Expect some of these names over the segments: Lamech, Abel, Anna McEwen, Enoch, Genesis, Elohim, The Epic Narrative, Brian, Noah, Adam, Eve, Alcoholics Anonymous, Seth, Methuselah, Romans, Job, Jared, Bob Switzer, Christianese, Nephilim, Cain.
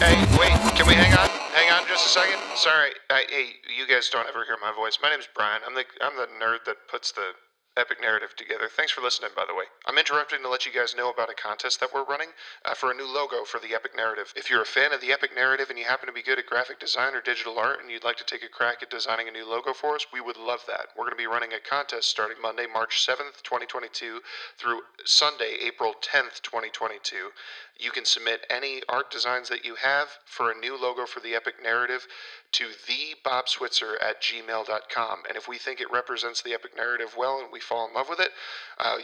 Hey, wait, can we hang on? Hang on just a second. Sorry, hey, you guys don't ever hear my voice. My name's Brian. I'm the nerd that puts the epic narrative together. Thanks for listening, by the way. I'm interrupting to let you guys know about a contest that we're running for a new logo for the epic narrative. If you're a fan of the epic narrative and you happen to be good at graphic design or digital art and you'd like to take a crack at designing a new logo for us, we would love that. We're going to be running a contest starting Monday, March 7th, 2022 through Sunday, April 10th, 2022. You can submit any art designs that you have for a new logo for the epic narrative to thebobswitzer@gmail.com. And if we think it represents the epic narrative well and we fall in love with it,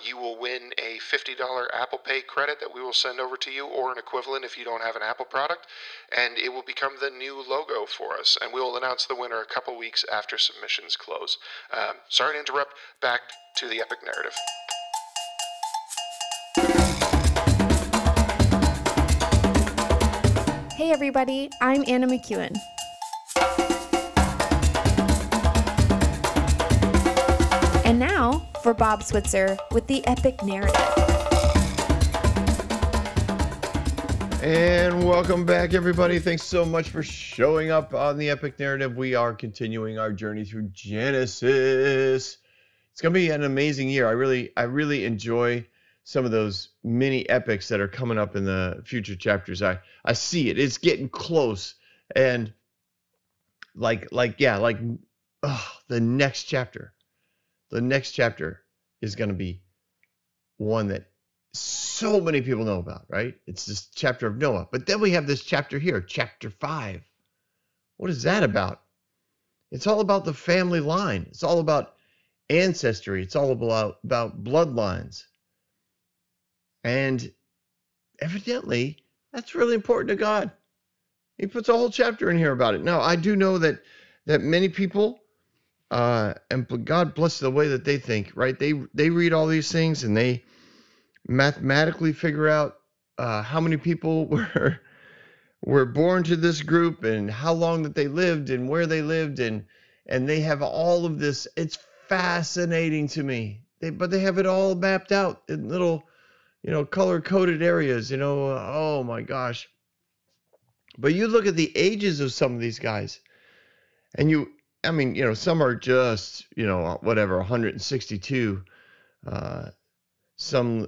you will win a $50 Apple Pay credit that we will send over to you, or an equivalent if you don't have an Apple product, and it will become the new logo for us. And we will announce the winner a couple weeks after submissions close. Sorry to interrupt. Back to the epic narrative. Hey everybody, I'm Anna McEwen. And now for Bob Switzer with the Epic Narrative. And welcome back, everybody. Thanks so much for showing up on the Epic Narrative. We are continuing our journey through Genesis. It's going to be an amazing year. I really enjoy some of those mini epics that are coming up in the future chapters. I see it. It's getting close. And the next chapter. The next chapter is going to be one that so many people know about, right? It's this chapter of Noah. But then we have this chapter here, chapter 5. What is that about? It's all about the family line. It's all about ancestry. It's all about bloodlines. And evidently, that's really important to God. He puts a whole chapter in here about it. Now, I do know that many people... and God bless the way that they think, right? They read all these things and they mathematically figure out how many people were born to this group and how long that they lived and where they lived, and they have all of this. It's fascinating to me. They have it all mapped out in little, color-coded areas. Oh my gosh! But you look at the ages of some of these guys, and some are just, whatever, 162. Some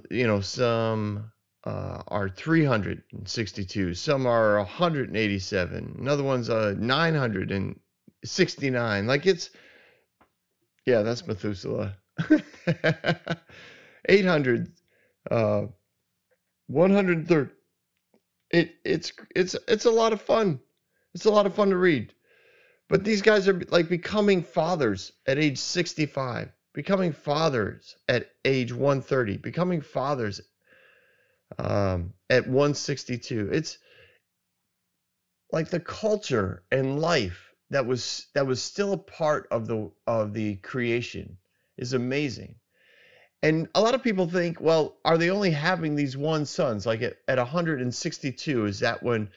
are 362. Some are 187. Another one's 969. That's Methuselah. 800. 130. It's a lot of fun. It's a lot of fun to read. But these guys are becoming fathers at age 65, becoming fathers at age 130, becoming fathers at 162. It's like the culture and life that was still a part of the creation is amazing. And a lot of people think, well, are they only having these one sons? Like at 162, is that when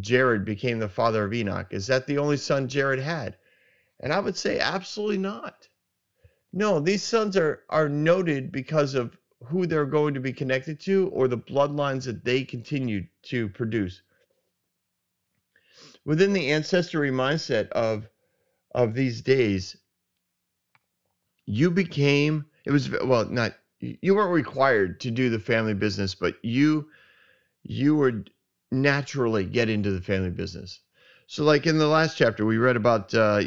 Jared became the father of Enoch? Is that the only son Jared had? And I would say absolutely not. No, these sons are noted because of who they're going to be connected to or the bloodlines that they continued to produce. Within the ancestry mindset of these days, you weren't required to do the family business, but you were naturally get into the family business. So in the last chapter, we read about, at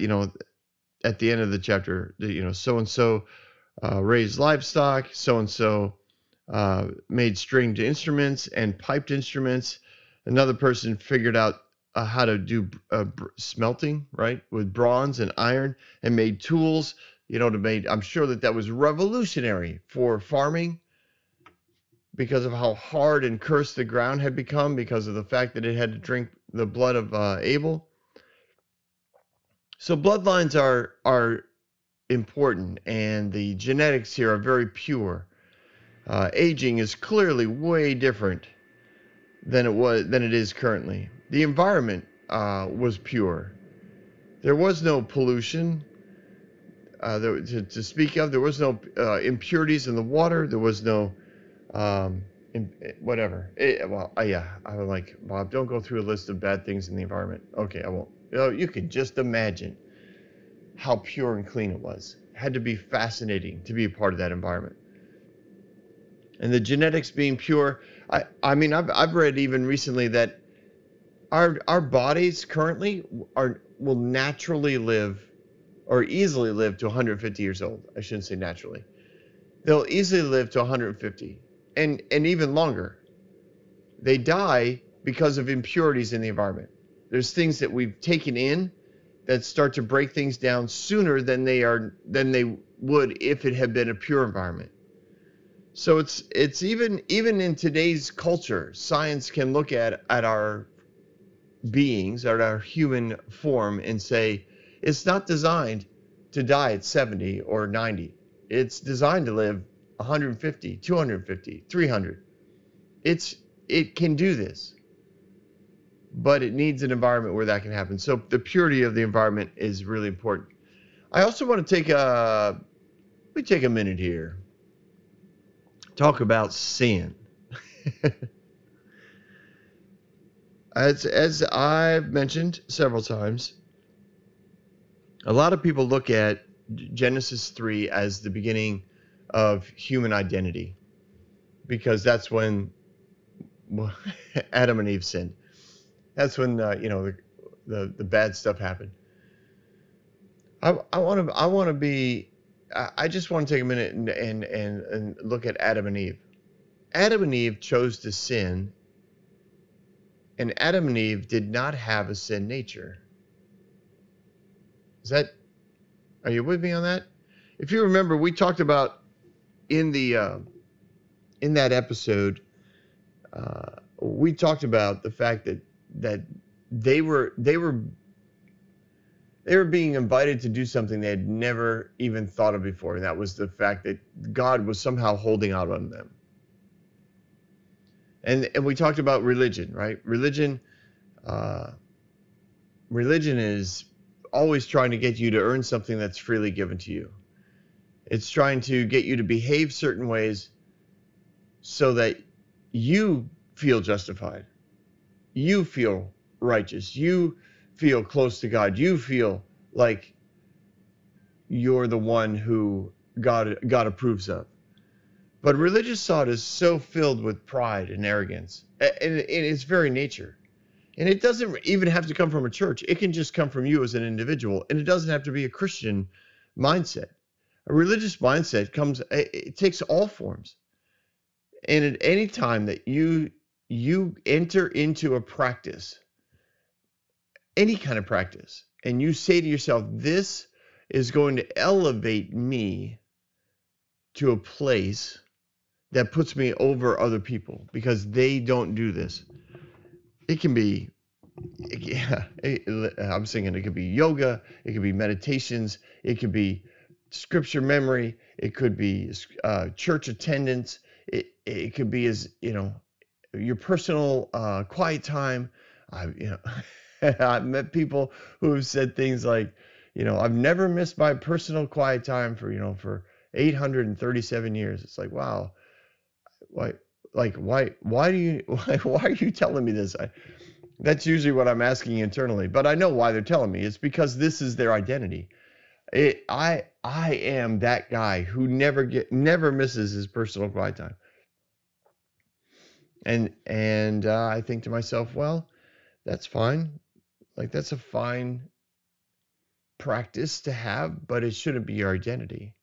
the end of the chapter, so-and-so raised livestock, so-and-so made stringed instruments and piped instruments. Another person figured out how to do smelting, right, with bronze and iron, and made tools, I'm sure that was revolutionary for farming, because of how hard and cursed the ground had become because of the fact that it had to drink the blood of Abel. So bloodlines are important, and the genetics here are very pure. Aging is clearly way different than it is currently. The environment was pure. There was no pollution to speak of. There was no impurities in the water. There was no whatever. I was like, Bob, don't go through a list of bad things in the environment. Okay, I won't. You know, you could just imagine how pure and clean it was. It had to be fascinating to be a part of that environment. And the genetics being pure, I've read even recently that our bodies currently will naturally live, or easily live to 150 years old. I shouldn't say naturally. They'll easily live to 150 and even longer. They die because of impurities in the environment. There's things that we've taken in that start to break things down sooner than they would if it had been a pure environment. So it's even in today's culture, science can look at our beings, at our human form, and say it's not designed to die at 70 or 90. It's designed to live 150, 250, 300. It can do this, but it needs an environment where that can happen. So the purity of the environment is really important. I also want to take a minute here. Talk about sin. As I've mentioned several times, a lot of people look at Genesis 3 as the beginning of human identity, because that's when Adam and Eve sinned. That's when the bad stuff happened. I just want to take a minute and look at Adam and Eve. Adam and Eve chose to sin, and Adam and Eve did not have a sin nature. Are you with me on that? If you remember, we talked about in that episode, we talked about the fact that they were being invited to do something they had never even thought of before, and that was the fact that God was somehow holding out on them. And we talked about religion, right? Religion is always trying to get you to earn something that's freely given to you. It's trying to get you to behave certain ways so that you feel justified, you feel righteous, you feel close to God, you feel like you're the one who God approves of. But religious thought is so filled with pride and arrogance in its very nature. And it doesn't even have to come from a church. It can just come from you as an individual, and it doesn't have to be a Christian mindset. A religious mindset it takes all forms. And at any time that you enter into a practice, any kind of practice, and you say to yourself, this is going to elevate me to a place that puts me over other people because they don't do this. It can be, it could be yoga, it could be meditations, it could be scripture memory, it could be church attendance, it could be your personal quiet time. I've met people who have said things like, I've never missed my personal quiet time for 837 years. It's like, wow, why are you telling me this? That's usually what I'm asking internally, but I know why they're telling me. It's because this is their identity. I am that guy who never misses his personal quiet time. And I think to myself, well, that's fine. Like, that's a fine practice to have, but it shouldn't be your identity.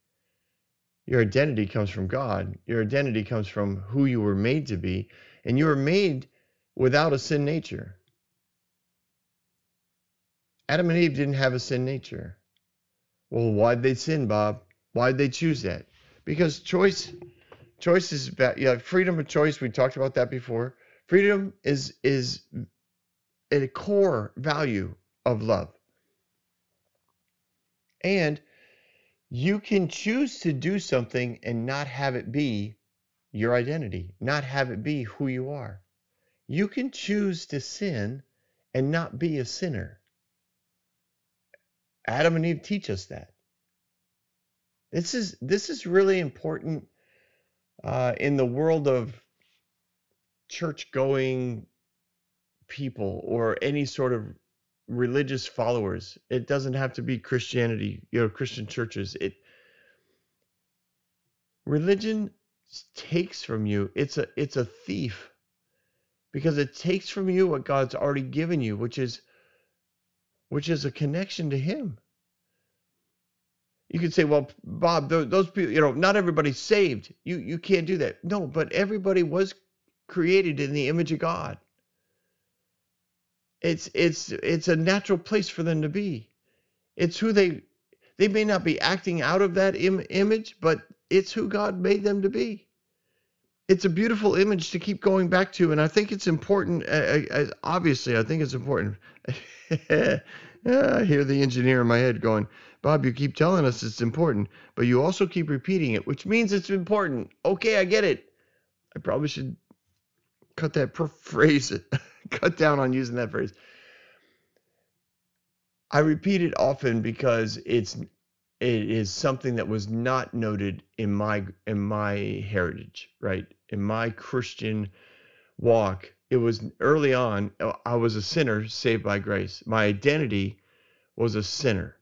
Your identity comes from God. Your identity comes from who you were made to be, and you were made without a sin nature. Adam and Eve didn't have a sin nature. Well, why'd they sin, Bob? Why'd they choose that? Because choice is about, freedom of choice. We talked about that before. Freedom is a core value of love. And you can choose to do something and not have it be your identity, not have it be who you are. You can choose to sin and not be a sinner. Adam and Eve teach us that. This is really important in the world of church-going people or any sort of religious followers. It doesn't have to be Christianity, you know, Christian churches. Religion takes from you. It's a thief, because it takes from you what God's already given you, which is a connection to Him. You could say, well, Bob, those people, you know, not everybody's saved. You can't do that. No, but everybody was created in the image of God. It's a natural place for them to be. It's who they may not be acting out of that image, but it's who God made them to be. It's a beautiful image to keep going back to, and I think it's important. Obviously, I think it's important. I hear the engineer in my head going, Bob, you keep telling us it's important, but you also keep repeating it, which means it's important. Okay, I get it. I probably should cut that phrase, cut down on using that phrase. I repeat it often because it is something that was not noted in my heritage, right? In my Christian walk, it was early on, I was a sinner saved by grace. My identity was a sinner.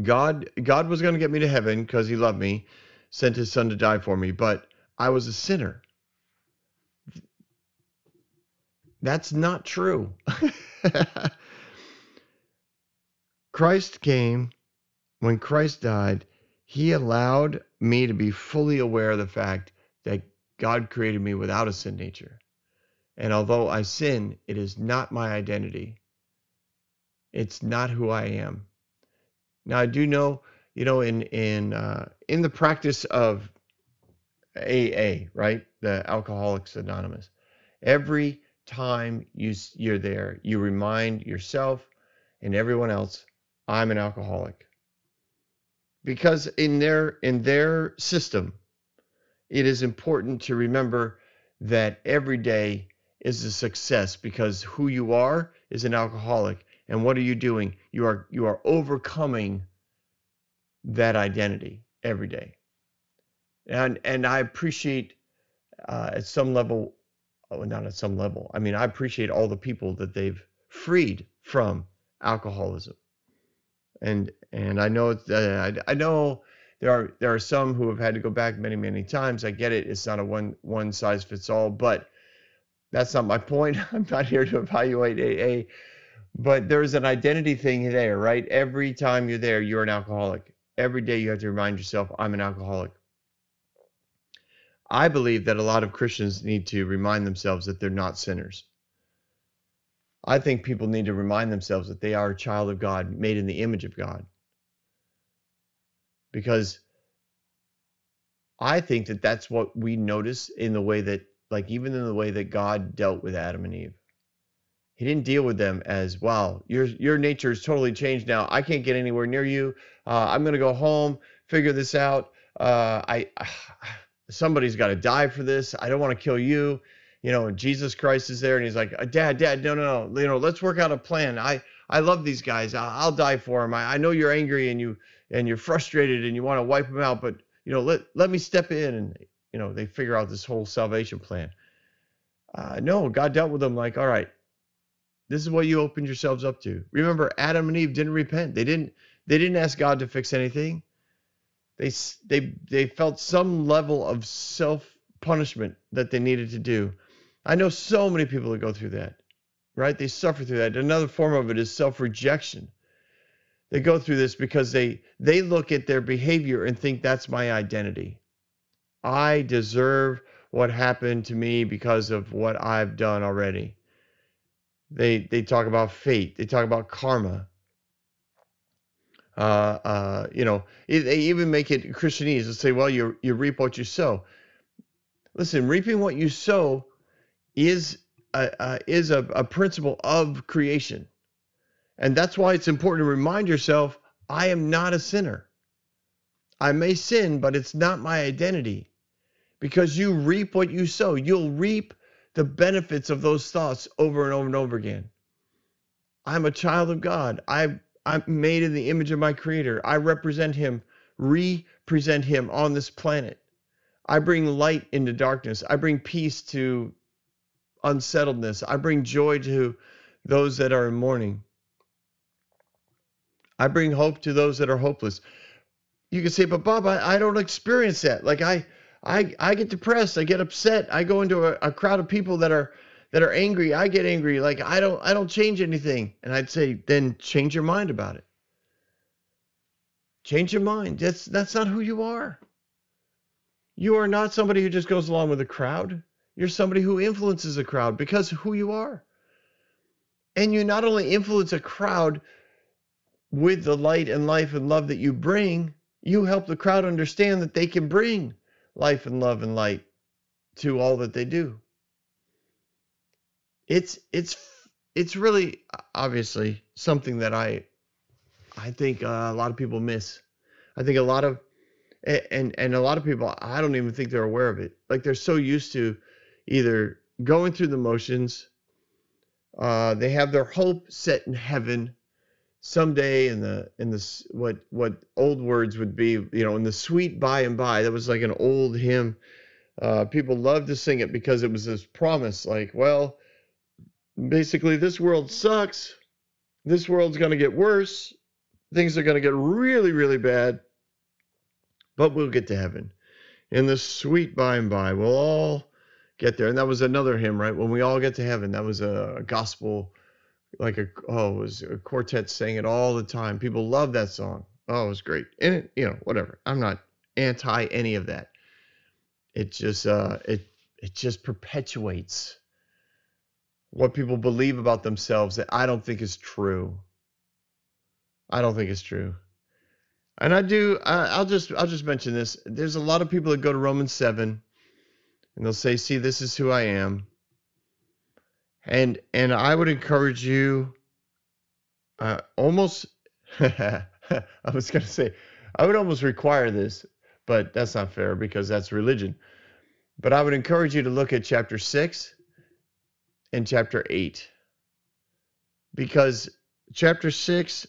God was going to get me to heaven because He loved me, sent His Son to die for me, but I was a sinner. That's not true. Christ came. When Christ died, He allowed me to be fully aware of the fact that God created me without a sin nature. And although I sin, it is not my identity. It's not who I am. Now, I do know, you know, in the practice of AA, right? The Alcoholics Anonymous. Every time you're there, you remind yourself and everyone else, I'm an alcoholic. Because in their system, it is important to remember that every day is a success, because who you are is an alcoholic. And what are you doing? You are overcoming that identity every day. And I appreciate at some level, oh, not at some level. I mean, I appreciate all the people that they've freed from alcoholism. And I know there are some who have had to go back many, many times. I get it. It's not a one size fits all, but that's not my point. I'm not here to evaluate AA, but there's an identity thing there, right? Every time you're there, you're an alcoholic. Every day you have to remind yourself, I'm an alcoholic. I believe that a lot of Christians need to remind themselves that they're not sinners. I think people need to remind themselves that they are a child of God, made in the image of God. Because I think that that's what we notice in the way that, like, even in the way that God dealt with Adam and Eve. He didn't deal with them as, wow, your nature is totally changed now. I can't get anywhere near you. I'm going to go home, figure this out. Somebody's got to die for this. I don't want to kill you. You know, and Jesus Christ is there, and He's like, Dad, no. You know, let's work out a plan. I love these guys. I'll die for them. I know you're angry and you're frustrated and you want to wipe them out, but, you know, let me step in. And, you know, they figure out this whole salvation plan. No, God dealt with them like, all right, this is what you opened yourselves up to. Remember, Adam and Eve didn't repent. They didn't ask God to fix anything. They felt some level of self punishment that they needed to do. I know so many people that go through that, right? They suffer through that. Another form of it is self-rejection. They go through this because they look at their behavior and think that's my identity. I deserve what happened to me because of what I've done already. They talk about fate. They talk about karma. You know, they even make it Christianese and say, well, you reap what you sow. Listen, reaping what you sow is a principle of creation. And that's why it's important to remind yourself, I am not a sinner. I may sin, but it's not my identity. Because you reap what you sow. You'll reap the benefits of those thoughts over and over and over again. I'm a child of God. I'm made in the image of my Creator. I represent Him on this planet. I bring light into darkness. I bring peace to unsettledness. I bring joy to those that are in mourning. I bring hope to those that are hopeless. You can say, but Bob, I don't experience that. Like I get depressed. I get upset. I go into a crowd of people that are angry. I get angry. Like I don't change anything. And I'd say, then change your mind about it. Change your mind. That's not who you are. You are not somebody who just goes along with the crowd. You're somebody who influences a crowd because of who you are. And you not only influence a crowd with the light and life and love that you bring, you help the crowd understand that they can bring life and love and light to all that they do. It's really obviously something that I think a lot of people miss. I think a lot of and a lot of people, I don't even think they're aware of it. Like they're so used to either going through the motions. They have their hope set in heaven someday in the what old words would be, you know, in the sweet by and by. That was like an old hymn. People loved to sing it because it was this promise, like, well, basically this world sucks. This world's going to get worse. Things are going to get really, really bad. But we'll get to heaven. In the sweet by and by, we'll all get there. And that was another hymn, right? When we all get to heaven. That was a gospel, like it was a quartet sang it all the time. People love that song. Oh, it was great. And it, you know, whatever. I'm not anti any of that. It just it just perpetuates what people believe about themselves that I don't think is true. I don't think it's true. And I'll just mention this. There's a lot of people that go to Romans 7 and they'll say, "See, this is who I am." And I would encourage you, almost, I was going to say, I would almost require this, but that's not fair because that's religion. But I would encourage you to look at chapter 6 and chapter 8. Because chapter 6,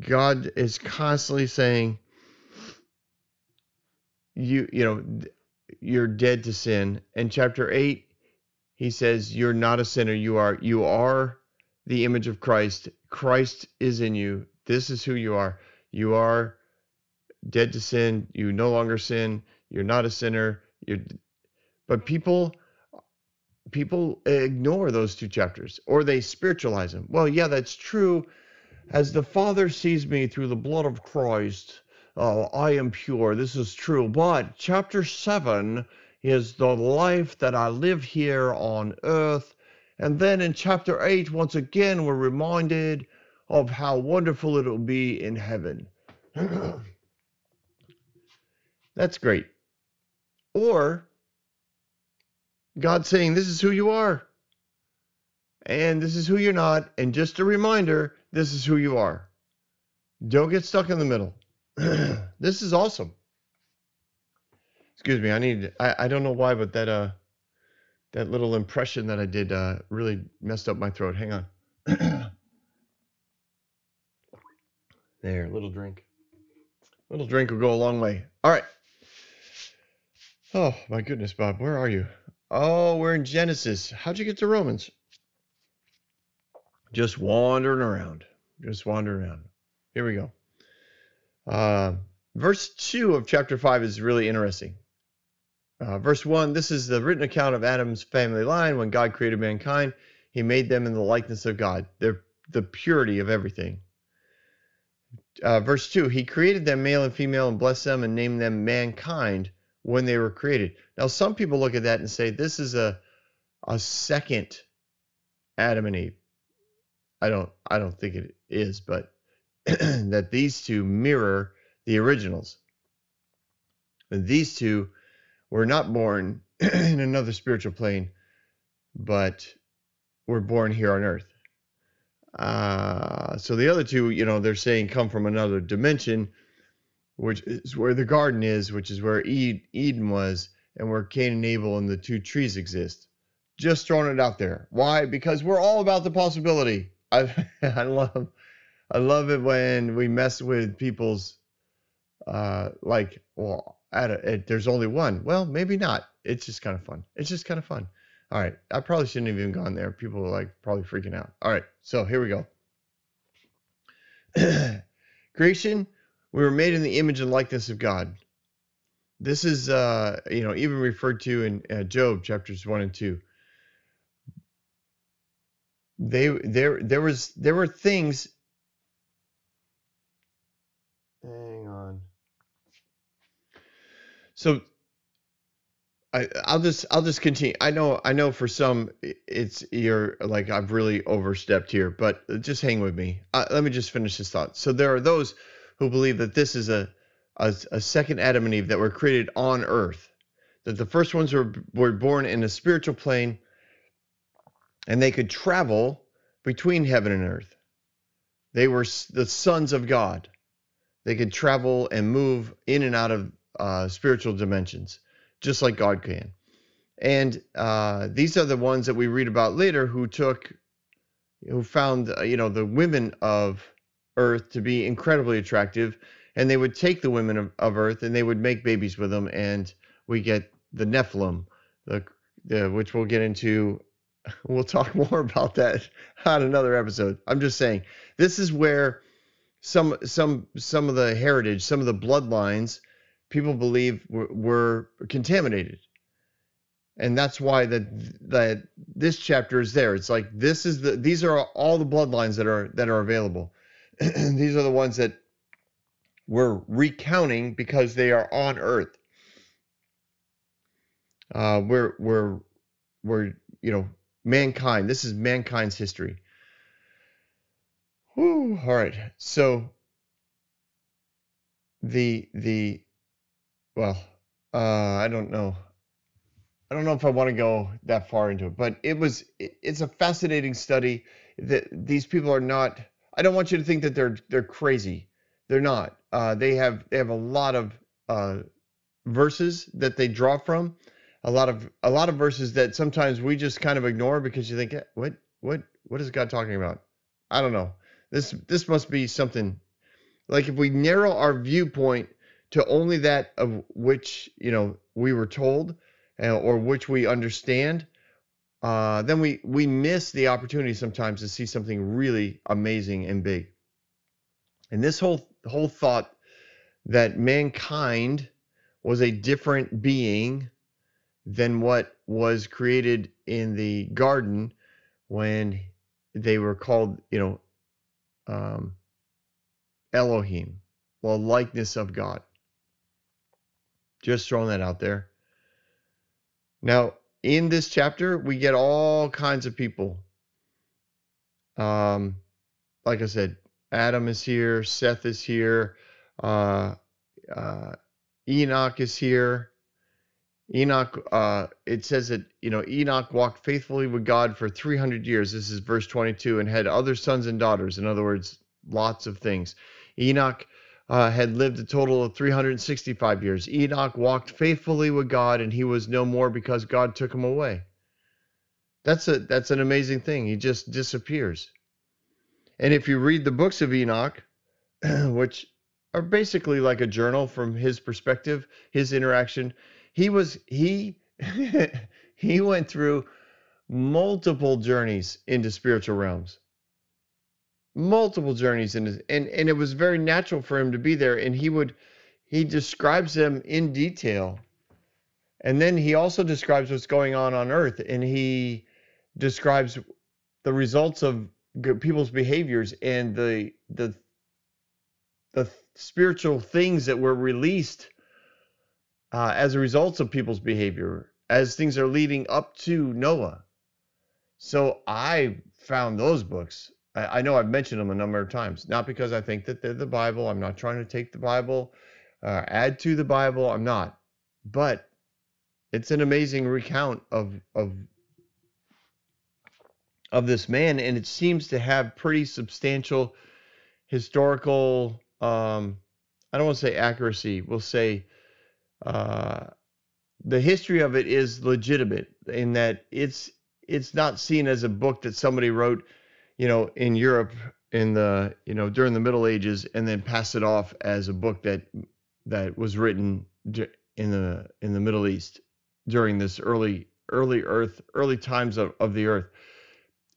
God is constantly saying, you know, you're dead to sin. And chapter 8, he says, you're not a sinner. You are the image of Christ. Christ is in you. This is who you are. You are dead to sin. You no longer sin. You're not a sinner. But people ignore those two chapters, or they spiritualize them. Well, yeah, that's true. As the Father sees me through the blood of Christ, I am pure. This is true. But chapter 7 is the life that I live here on earth. And then in chapter 8, once again, we're reminded of how wonderful it'll be in heaven. That's great. Or God saying, this is who you are. And this is who you're not. And just a reminder, this is who you are. Don't get stuck in the middle. This is awesome. Excuse me, I don't know why, but that little impression that I did really messed up my throat. Hang on. There, a little drink will go a long way. All right. Oh, my goodness, Bob, where are you? Oh, we're in Genesis. How'd you get to Romans? Just wandering around. Here we go. Verse 2 of chapter 5 is really interesting. Verse 1, this is the written account of Adam's family line. When God created mankind, he made them in the likeness of God. They're the purity of everything. Verse 2, he created them male and female and blessed them and named them mankind when they were created. Now, some people look at that and say, this is a second Adam and Eve. I don't think it is, but that these two mirror the originals. And these two were not born in another spiritual plane, but were born here on earth. So the other two, you know, they're saying come from another dimension, which is where the garden is, which is where Eden was, and where Cain and Abel and the two trees exist. Just throwing it out there. Why? Because we're all about the possibility. I love it when we mess with people's like, well, there's only one. Well, maybe not. It's just kind of fun. It's just kind of fun. All right. I probably shouldn't have even gone there. People are like probably freaking out. All right. So here we go. Creation. We were made in the image and likeness of God. This is, even referred to in Job chapters 1 and 2. There were things. Hang on. So I'll just continue. I know for some it's you're like, I've really overstepped here, but just hang with me. Let me just finish this thought. So there are those who believe that this is a second Adam and Eve that were created on earth, that the first ones were born in a spiritual plane, and they could travel between heaven and earth. They were the sons of God. They could travel and move in and out of spiritual dimensions, just like God can. And these are the ones that we read about later who found the women of earth to be incredibly attractive, and they would take the women of earth and they would make babies with them, and we get the Nephilim, which we'll get into. We'll talk more about that on another episode. I'm just saying, this is where some of the heritage, some of the bloodlines, people believe were contaminated, and that's why that this chapter is there. It's like these are all the bloodlines that are available. These are the ones that we're recounting because they are on earth. We're mankind. This is mankind's history. Whew, all right. So I don't know if I want to go that far into it, but it's a fascinating study. That these people are not. I don't want you to think that they're crazy. They're not. They have a lot of verses that they draw from, a lot of verses that sometimes we just kind of ignore because you think, what is God talking about? I don't know. This must be something. Like if we narrow our viewpoint to only that of which we were told or which we understand, then we miss the opportunity sometimes to see something really amazing and big. And this whole thought that mankind was a different being than what was created in the garden when they were called, Elohim, the likeness of God. Just throwing that out there. Now, in this chapter, we get all kinds of people. Like I said, Adam is here, Seth is here, Enoch is here. Enoch, it says that, Enoch walked faithfully with God for 300 years. This is verse 22, and had other sons and daughters. In other words, lots of things. Enoch had lived a total of 365 years. Enoch walked faithfully with God, and he was no more because God took him away. That's an amazing thing. He just disappears. And if you read the books of Enoch, which are basically like a journal from his perspective, his interaction, he went through multiple journeys into spiritual realms. Multiple journeys and it was very natural for him to be there, and he describes them in detail. And then he also describes what's going on earth, and he describes the results of people's behaviors and the spiritual things that were released as a result of people's behavior, as things are leading up to Noah. So I found those books. I know I've mentioned them a number of times, not because I think that they're the Bible. I'm not trying to take the Bible, add to the Bible. I'm not. But it's an amazing recount of this man, and it seems to have pretty substantial historical, I don't want to say accuracy, we'll say the history of it is legitimate in that it's not seen as a book that somebody wrote, in Europe in the during the Middle Ages and then passed it off as a book that that was written in the Middle East during this early times of the earth.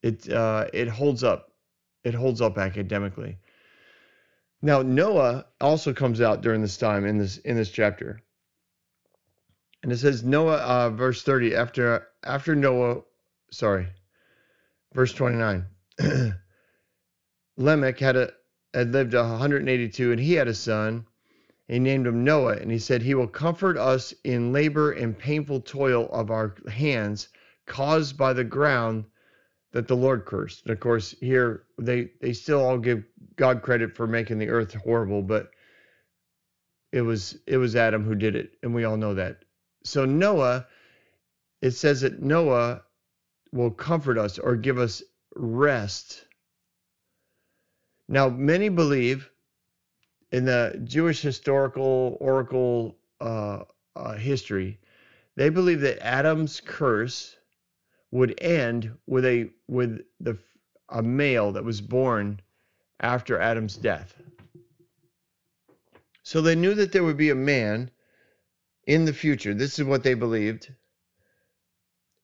It holds up. It holds up academically. Now Noah also comes out during this time in this chapter, and it says Noah, verse 30. After Noah, verse 29. Lamech had lived 182, and he had a son. He named him Noah, and he said, "He will comfort us in labor and painful toil of our hands, caused by the ground that the Lord cursed." And of course, here they still all give God credit for making the earth horrible, but it was Adam who did it, and we all know that. So Noah, it says that Noah will comfort us or give us rest. Now, many believe in the Jewish historical oracle history, they believe that Adam's curse would end with a male that was born after Adam's death. So they knew that there would be a man in the future. This is what they believed.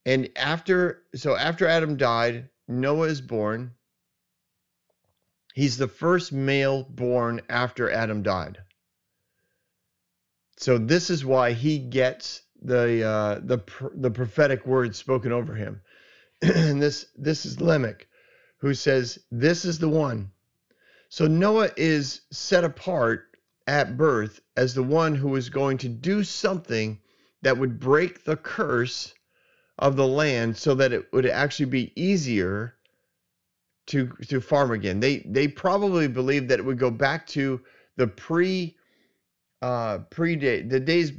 And after Adam died, Noah is born. He's the first male born after Adam died. So this is why he gets the prophetic words spoken over him. And this is Lamech, who says, "This is the one." So Noah is set apart at birth as the one who is going to do something that would break the curse of the land, so that it would actually be easier to farm again. They probably believed that it would go back to the days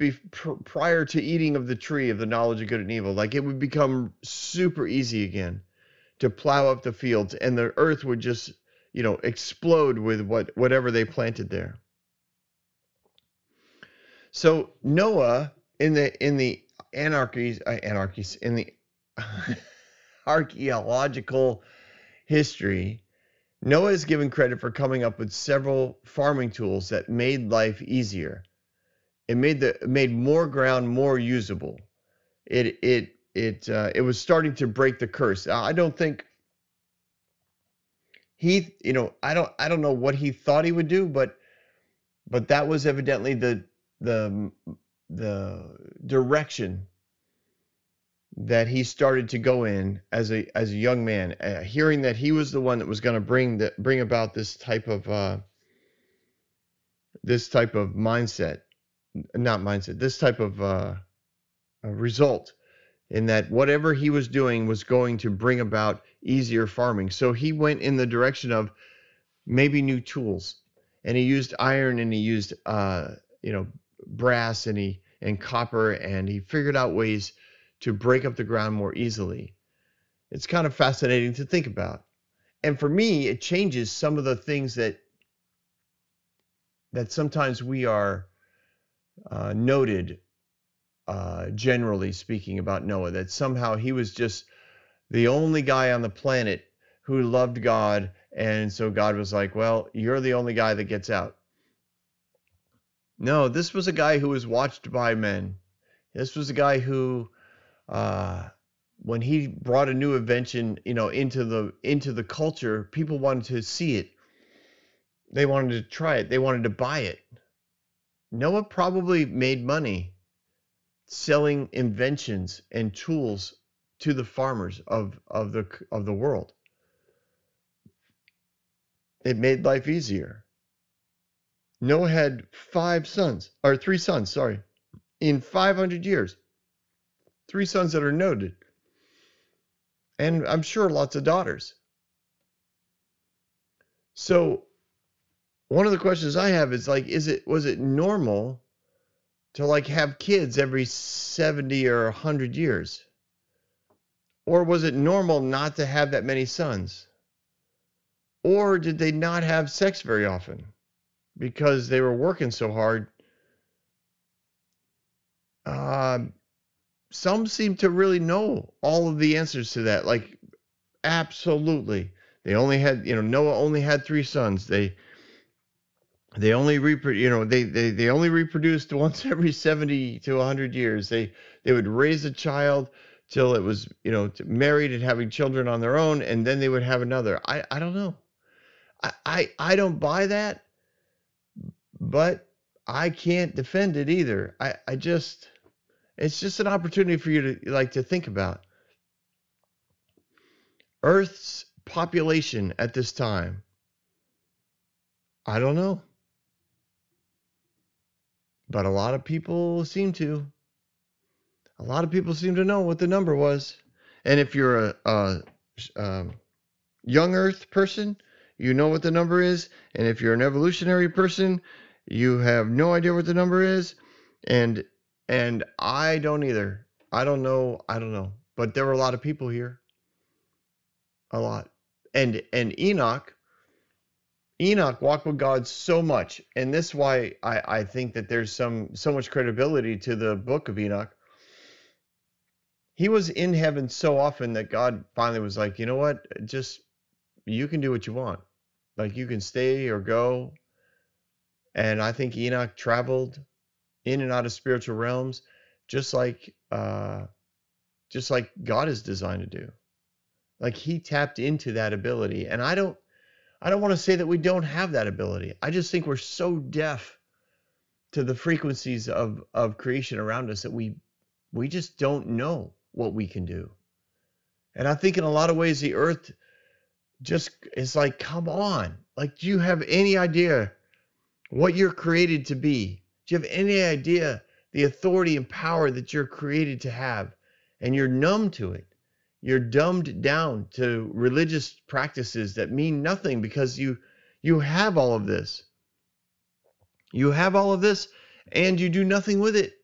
prior to eating of the tree of the knowledge of good and evil. Like, it would become super easy again to plow up the fields, and the earth would just, explode with whatever they planted there. So Noah in the archaeological history, Noah is given credit for coming up with several farming tools that made life easier. It made more ground more usable. It was starting to break the curse. I don't think he, I don't know what he thought he would do, but that was evidently the direction that he started to go in as a young man, hearing that he was the one that was going to bring about this type of result, in that whatever he was doing was going to bring about easier farming. So he went in the direction of maybe new tools, and he used iron, and he used brass, and copper, and he figured out ways to break up the ground more easily. It's kind of fascinating to think about. And for me, it changes some of the things that sometimes we are noted, generally speaking, about Noah, that somehow he was just the only guy on the planet who loved God. And so God was like, well, you're the only guy that gets out. No, this was a guy who was watched by men. This was a guy who, when he brought a new invention, into the culture, people wanted to see it. They wanted to try it. They wanted to buy it. Noah probably made money selling inventions and tools to the farmers of the world. It made life easier. Noah had three sons, in 500 years. Three sons that are noted, and I'm sure lots of daughters. So one of the questions I have is, was it normal to have kids every 70 or 100 years? Or was it normal not to have that many sons? Or did they not have sex very often because they were working so hard? Some seem to really know all of the answers to that. Absolutely. Noah only had three sons. They only reproduce, you know, they only reproduced once every 70 to 100 years. They would raise a child till it was, you know, married and having children on their own, and then they would have another. I don't know. I don't buy that, but I can't defend it either. I just, it's just an opportunity for you to to think about. Earth's population at this time. I don't know. But a lot of people seem to. A lot of people seem to know what the number was. And if you're a young Earth person, you know what the number is. And if you're an evolutionary person, you have no idea what the number is. And I don't either. I don't know. But there were a lot of people here. A lot. And Enoch walked with God so much, and this is why I think that there's so much credibility to the book of Enoch. He was in heaven so often that God finally was like, you know what? Just, you can do what you want. Like, you can stay or go. And I think Enoch traveled in and out of spiritual realms, just like God is designed to do. Like, he tapped into that ability, and I don't want to say that we don't have that ability. I just think we're so deaf to the frequencies of creation around us that we just don't know what we can do. And I think in a lot of ways, the earth just is like, come on. Like, do you have any idea what you're created to be? Do you have any idea the authority and power that you're created to have? And you're numb to it. You're dumbed down to religious practices that mean nothing because you have all of this. You have all of this and you do nothing with it.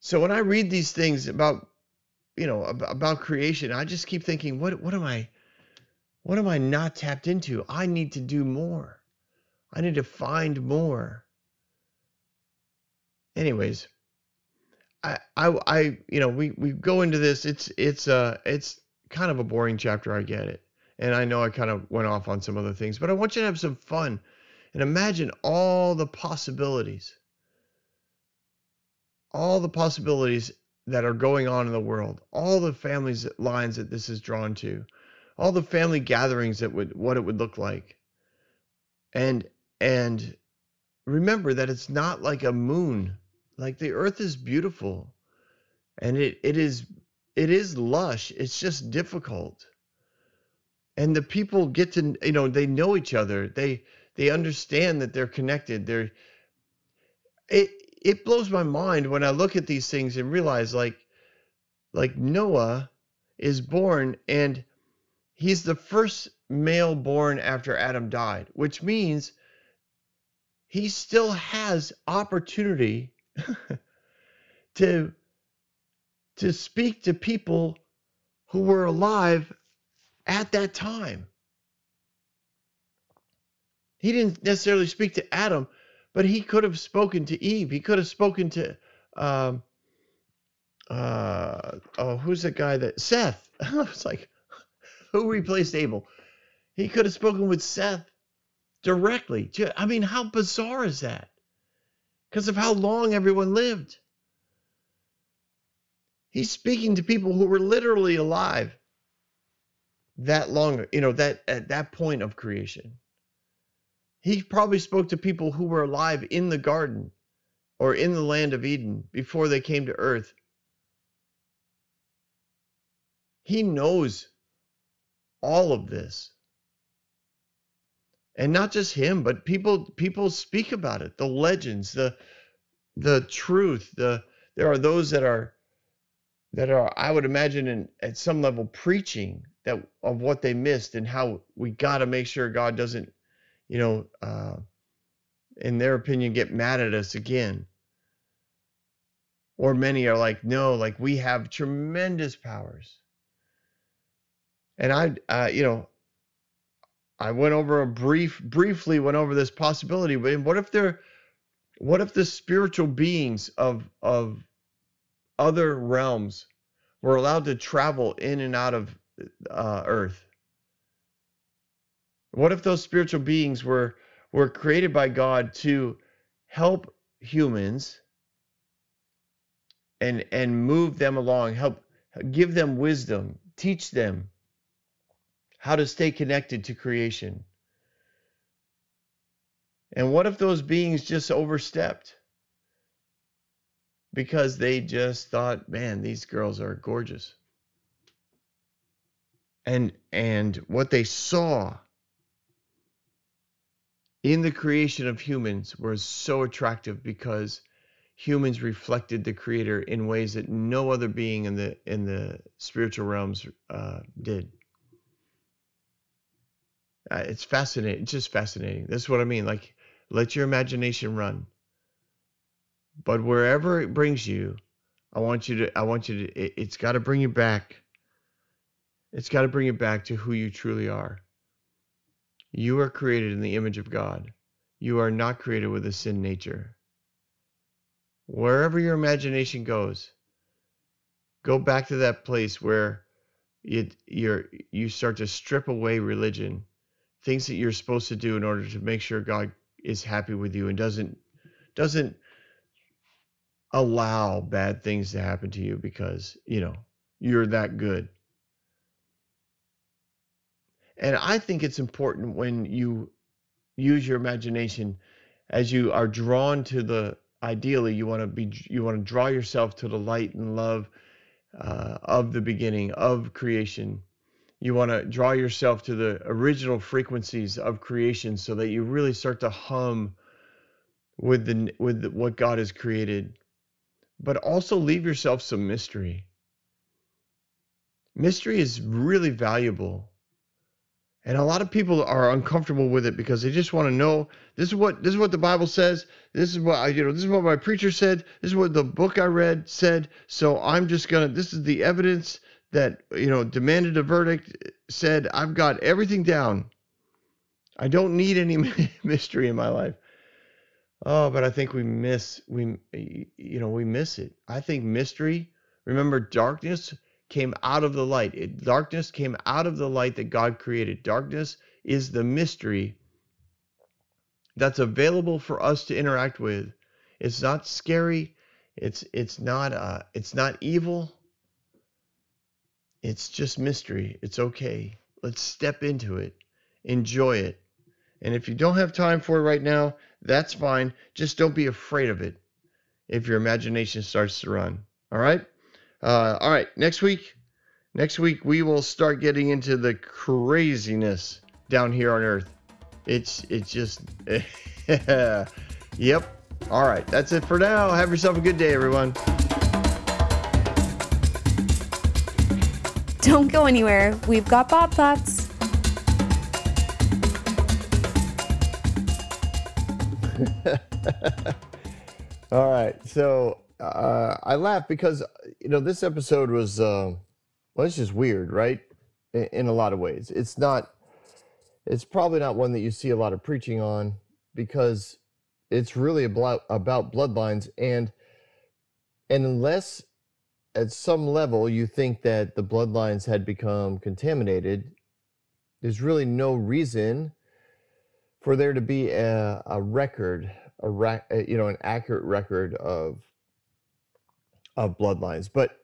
So when I read these things about, you know, about creation, I just keep thinking, what am I not tapped into? I need to do more. I need to find more. Anyways, I you know, we go into this. It's kind of a boring chapter. I get it, and I know I kind of went off on some other things, but I want you to have some fun and imagine all the possibilities that are going on in the world, all the family lines that this is drawn to, all the family gatherings that would look like, and remember that it's not like a moon. Like, the earth is beautiful, and it is lush. It's just difficult. And the people get to, you know, they know each other. They understand that they're connected. It blows my mind when I look at these things and realize like Noah is born, and he's the first male born after Adam died, which means he still has opportunity to speak to people who were alive at that time. He didn't necessarily speak to Adam, but he could have spoken to Eve. He could have spoken to who's the guy that Seth? I was like, who replaced Abel? He could have spoken with Seth directly. I mean, how bizarre is that? Because of how long everyone lived. He's speaking to people who were literally alive that long, you know, that at that point of creation. He probably spoke to people who were alive in the garden or in the land of Eden before they came to earth. He knows all of this. And not just him, but people speak about it. The legends, the truth. There are those that are, I would imagine, at some level preaching that of what they missed and how we got to make sure God doesn't, you know, in their opinion, get mad at us again. Or many are like, no, like, we have tremendous powers. And I went over briefly this possibility, but what if the spiritual beings of other realms were allowed to travel in and out of Earth? What if those spiritual beings were were created by God to help humans and move them along, help give them wisdom, teach them how to stay connected to creation. And what if those beings just overstepped? Because they just thought, man, these girls are gorgeous. And what they saw in the creation of humans was so attractive because humans reflected the Creator in ways that no other being in the spiritual realms did. It's fascinating. It's just fascinating. That's what I mean. Like, let your imagination run. But wherever it brings you, I want you to. It's got to bring you back. It's got to bring you back to who you truly are. You are created in the image of God. You are not created with a sin nature. Wherever your imagination goes, go back to that place where you start to strip away religion, things that you're supposed to do in order to make sure God is happy with you and doesn't allow bad things to happen to you because, you know, you're that good. And I think it's important when you use your imagination, as you are drawn to the, ideally, you want to draw yourself to the light and love of the beginning of creation. You want to draw yourself to the original frequencies of creation so that you really start to hum with what God has created, but also leave yourself some mystery. Mystery is really valuable. And a lot of people are uncomfortable with it because they just want to know, this is what the Bible says, this is what my preacher said, this is what the book I read said, so I'm just going to, this is the evidence that, demanded a verdict, said I've got everything down. I don't need any mystery in my life. Oh, but I think we miss it. I think mystery, remember, darkness came out of the light. Darkness came out of the light that God created. Darkness is the mystery that's available for us to interact with. It's not scary. It's not evil. It's just mystery. It's okay. Let's step into it. Enjoy it. And if you don't have time for it right now, that's fine. Just don't be afraid of it if your imagination starts to run. All right? All right, next week we will start getting into the craziness down here on Earth. It's just, yep. All right, that's it for now. Have yourself a good day, everyone. Don't go anywhere. We've got Bob Thoughts. All right, so... I laugh because, this episode was, it's just weird, right? In a lot of ways. It's probably not one that you see a lot of preaching on because it's really about bloodlines. And unless at some level you think that the bloodlines had become contaminated, there's really no reason for there to be a record, an accurate record of bloodlines. But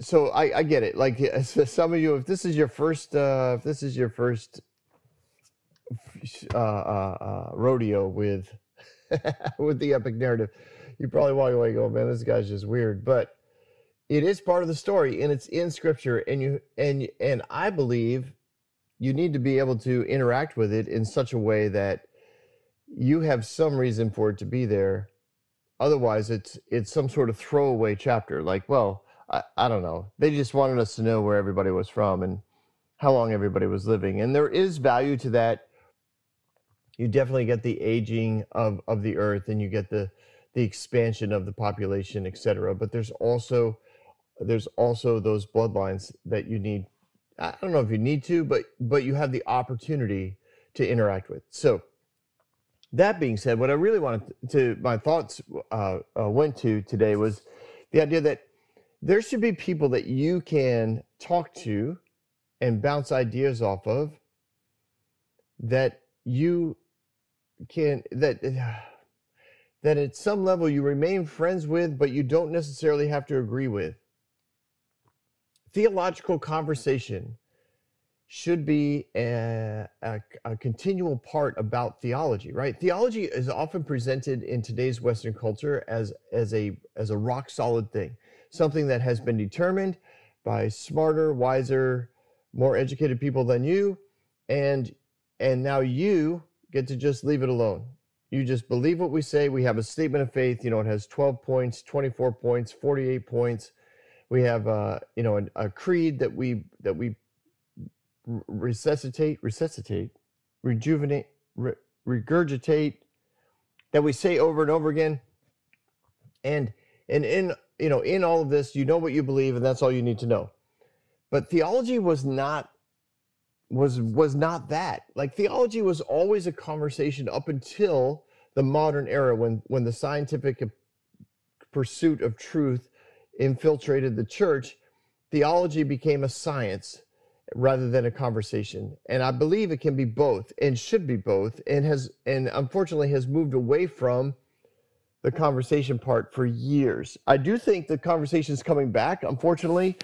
so I get it. Like, some of you, if this is your first rodeo with with the Epic Narrative, you probably walk away going, man, this guy's just weird. But it is part of the story, and it's in Scripture, and you and I believe you need to be able to interact with it in such a way that you have some reason for it to be there. Otherwise, it's some sort of throwaway chapter. Like, well, I don't know. They just wanted us to know where everybody was from and how long everybody was living. And there is value to that. You definitely get the aging of the earth, and you get the expansion of the population, etc. But there's also those bloodlines that you need. I don't know if you need to, but you have the opportunity to interact with. So, that being said, what I really wanted to, my thoughts went to today was the idea that there should be people that you can talk to and bounce ideas off of that you can, that at some level you remain friends with, but you don't necessarily have to agree with. Theological conversation should be a continual part about theology, right? Theology is often presented in today's Western culture as a rock solid thing, something that has been determined by smarter, wiser, more educated people than you, and now you get to just leave it alone. You just believe what we say. We have a statement of faith. You know, it has 12 points, 24 points, 48 points. We have you know, a creed that we regurgitate, that we say over and over again, and in, you know, in all of this, you know what you believe, and that's all you need to know. But theology was not that. Like, theology was always a conversation up until the modern era, when the scientific pursuit of truth infiltrated the church. Theology became a science rather than a conversation, and I believe it can be both and should be both, and unfortunately has moved away from the conversation part for years. I do think the conversation is coming back. Unfortunately,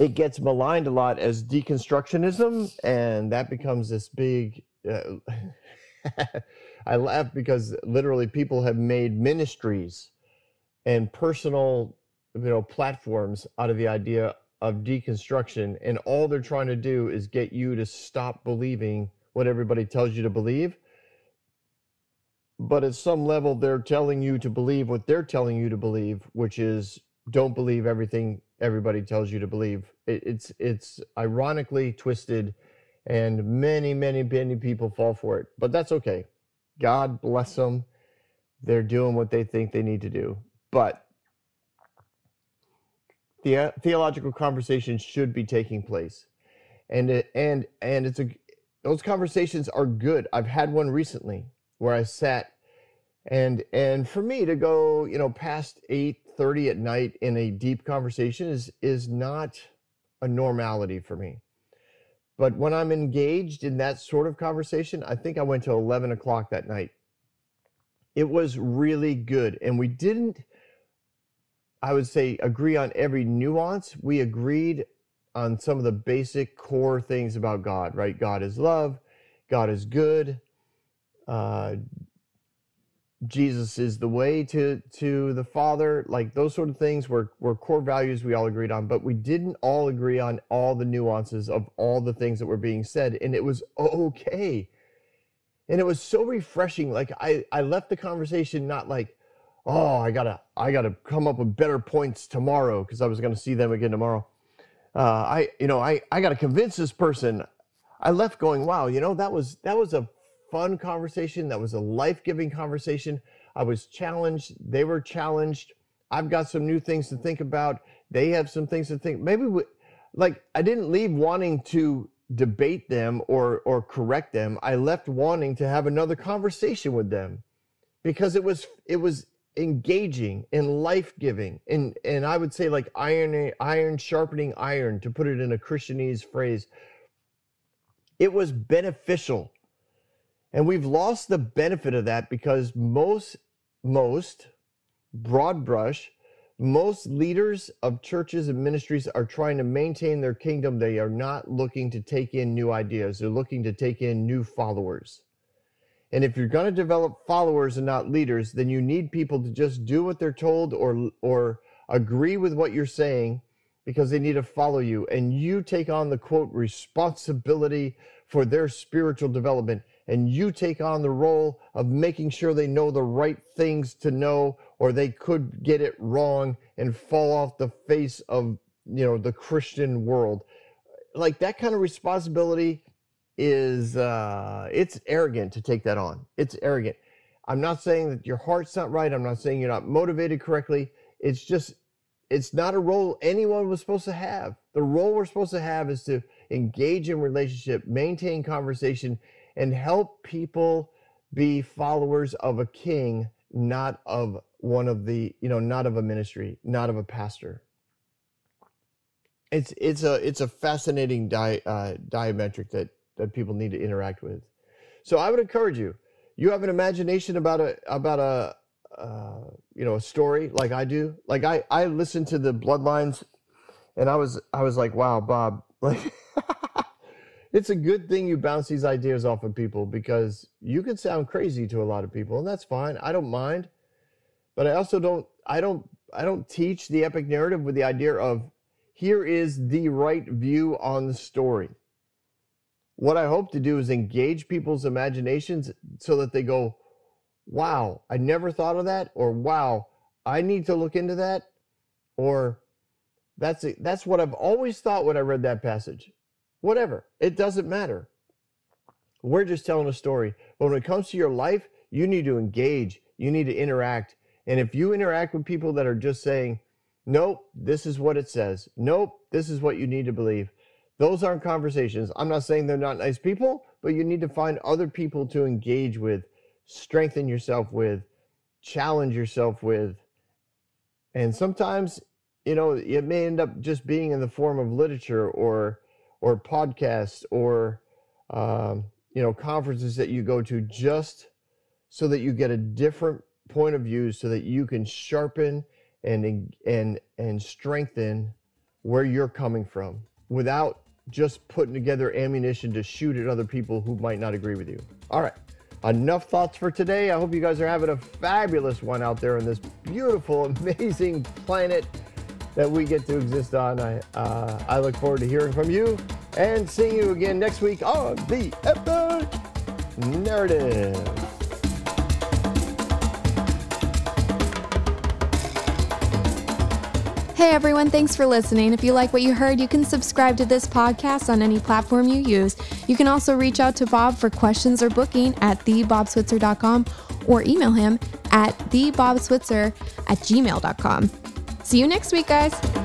it gets maligned a lot as deconstructionism, and that becomes this big I laugh because literally people have made ministries and personal, you know, platforms out of the idea of deconstruction, and all they're trying to do is get you to stop believing what everybody tells you to believe. But at some level, they're telling you to believe what they're telling you to believe, which is don't believe everything everybody tells you to believe. It's ironically twisted, and many people fall for it, but that's okay. God bless them. They're doing what they think they need to do. But the theological conversation should be taking place, and it's a, those conversations are good. I've had one recently where I sat, and for me to go, you know, past 8:30 at night in a deep conversation is not a normality for me. But when I'm engaged in that sort of conversation, I think I went to 11 o'clock that night. It was really good, and we didn't, I would say, agree on every nuance. We agreed on some of the basic core things about God, right? God is love. God is good. Jesus is the way to the Father. Like, those sort of things were core values we all agreed on, but we didn't all agree on all the nuances of all the things that were being said, and it was okay. And it was so refreshing. Like, I left the conversation not like, oh, I gotta come up with better points tomorrow because I was gonna see them again tomorrow. I gotta convince this person. I left going, wow, you know, that was a fun conversation. That was a life-giving conversation. I was challenged. They were challenged. I've got some new things to think about. They have some things to think. Maybe I didn't leave wanting to debate them or correct them. I left wanting to have another conversation with them because it was engaging and life-giving, and I would say, like, iron sharpening iron, to put it in a Christianese phrase. It was beneficial, and we've lost the benefit of that because most broad brush, most leaders of churches and ministries are trying to maintain their kingdom. They are not looking to take in new ideas. They're looking to take in new followers. And if you're going to develop followers and not leaders, then you need people to just do what they're told or agree with what you're saying because they need to follow you. And you take on the, quote, responsibility for their spiritual development. And you take on the role of making sure they know the right things to know, or they could get it wrong and fall off the face of, you know, the Christian world. Like, that kind of responsibility is it's arrogant to take that on. It's arrogant. I'm not saying that your heart's not right. I'm not saying you're not motivated correctly. It's just, it's not a role anyone was supposed to have. The role we're supposed to have is to engage in relationship, maintain conversation, and help people be followers of a king, not of one of the, you know, not of a ministry, not of a pastor. It's a fascinating diametric that that people need to interact with. So I would encourage you. You have an imagination about a story like I do. Like I listened to the Bloodlines, and I was like, wow, Bob, like it's a good thing you bounce these ideas off of people, because you can sound crazy to a lot of people, and that's fine. I don't mind, but I also don't teach the epic narrative with the idea of here is the right view on the story. What I hope to do is engage people's imaginations so that they go, wow, I never thought of that, or wow, I need to look into that, or that's what I've always thought when I read that passage. Whatever, it doesn't matter. We're just telling a story. But when it comes to your life, you need to engage, you need to interact. And if you interact with people that are just saying, nope, this is what it says, nope, this is what you need to believe, those aren't conversations. I'm not saying they're not nice people, but you need to find other people to engage with, strengthen yourself with, challenge yourself with. And sometimes, you know, it may end up just being in the form of literature or podcasts or, conferences that you go to, just so that you get a different point of view so that you can sharpen and strengthen where you're coming from without just putting together ammunition to shoot at other people who might not agree with you. All right, enough thoughts for today. I hope you guys are having a fabulous one out there on this beautiful, amazing planet that we get to exist on. I look forward to hearing from you and seeing you again next week on The Epic Narrative. Hey everyone, thanks for listening. If you like what you heard, you can subscribe to this podcast on any platform you use. You can also reach out to Bob for questions or booking at thebobswitzer.com or email him at thebobswitzer@gmail.com. See you next week, guys.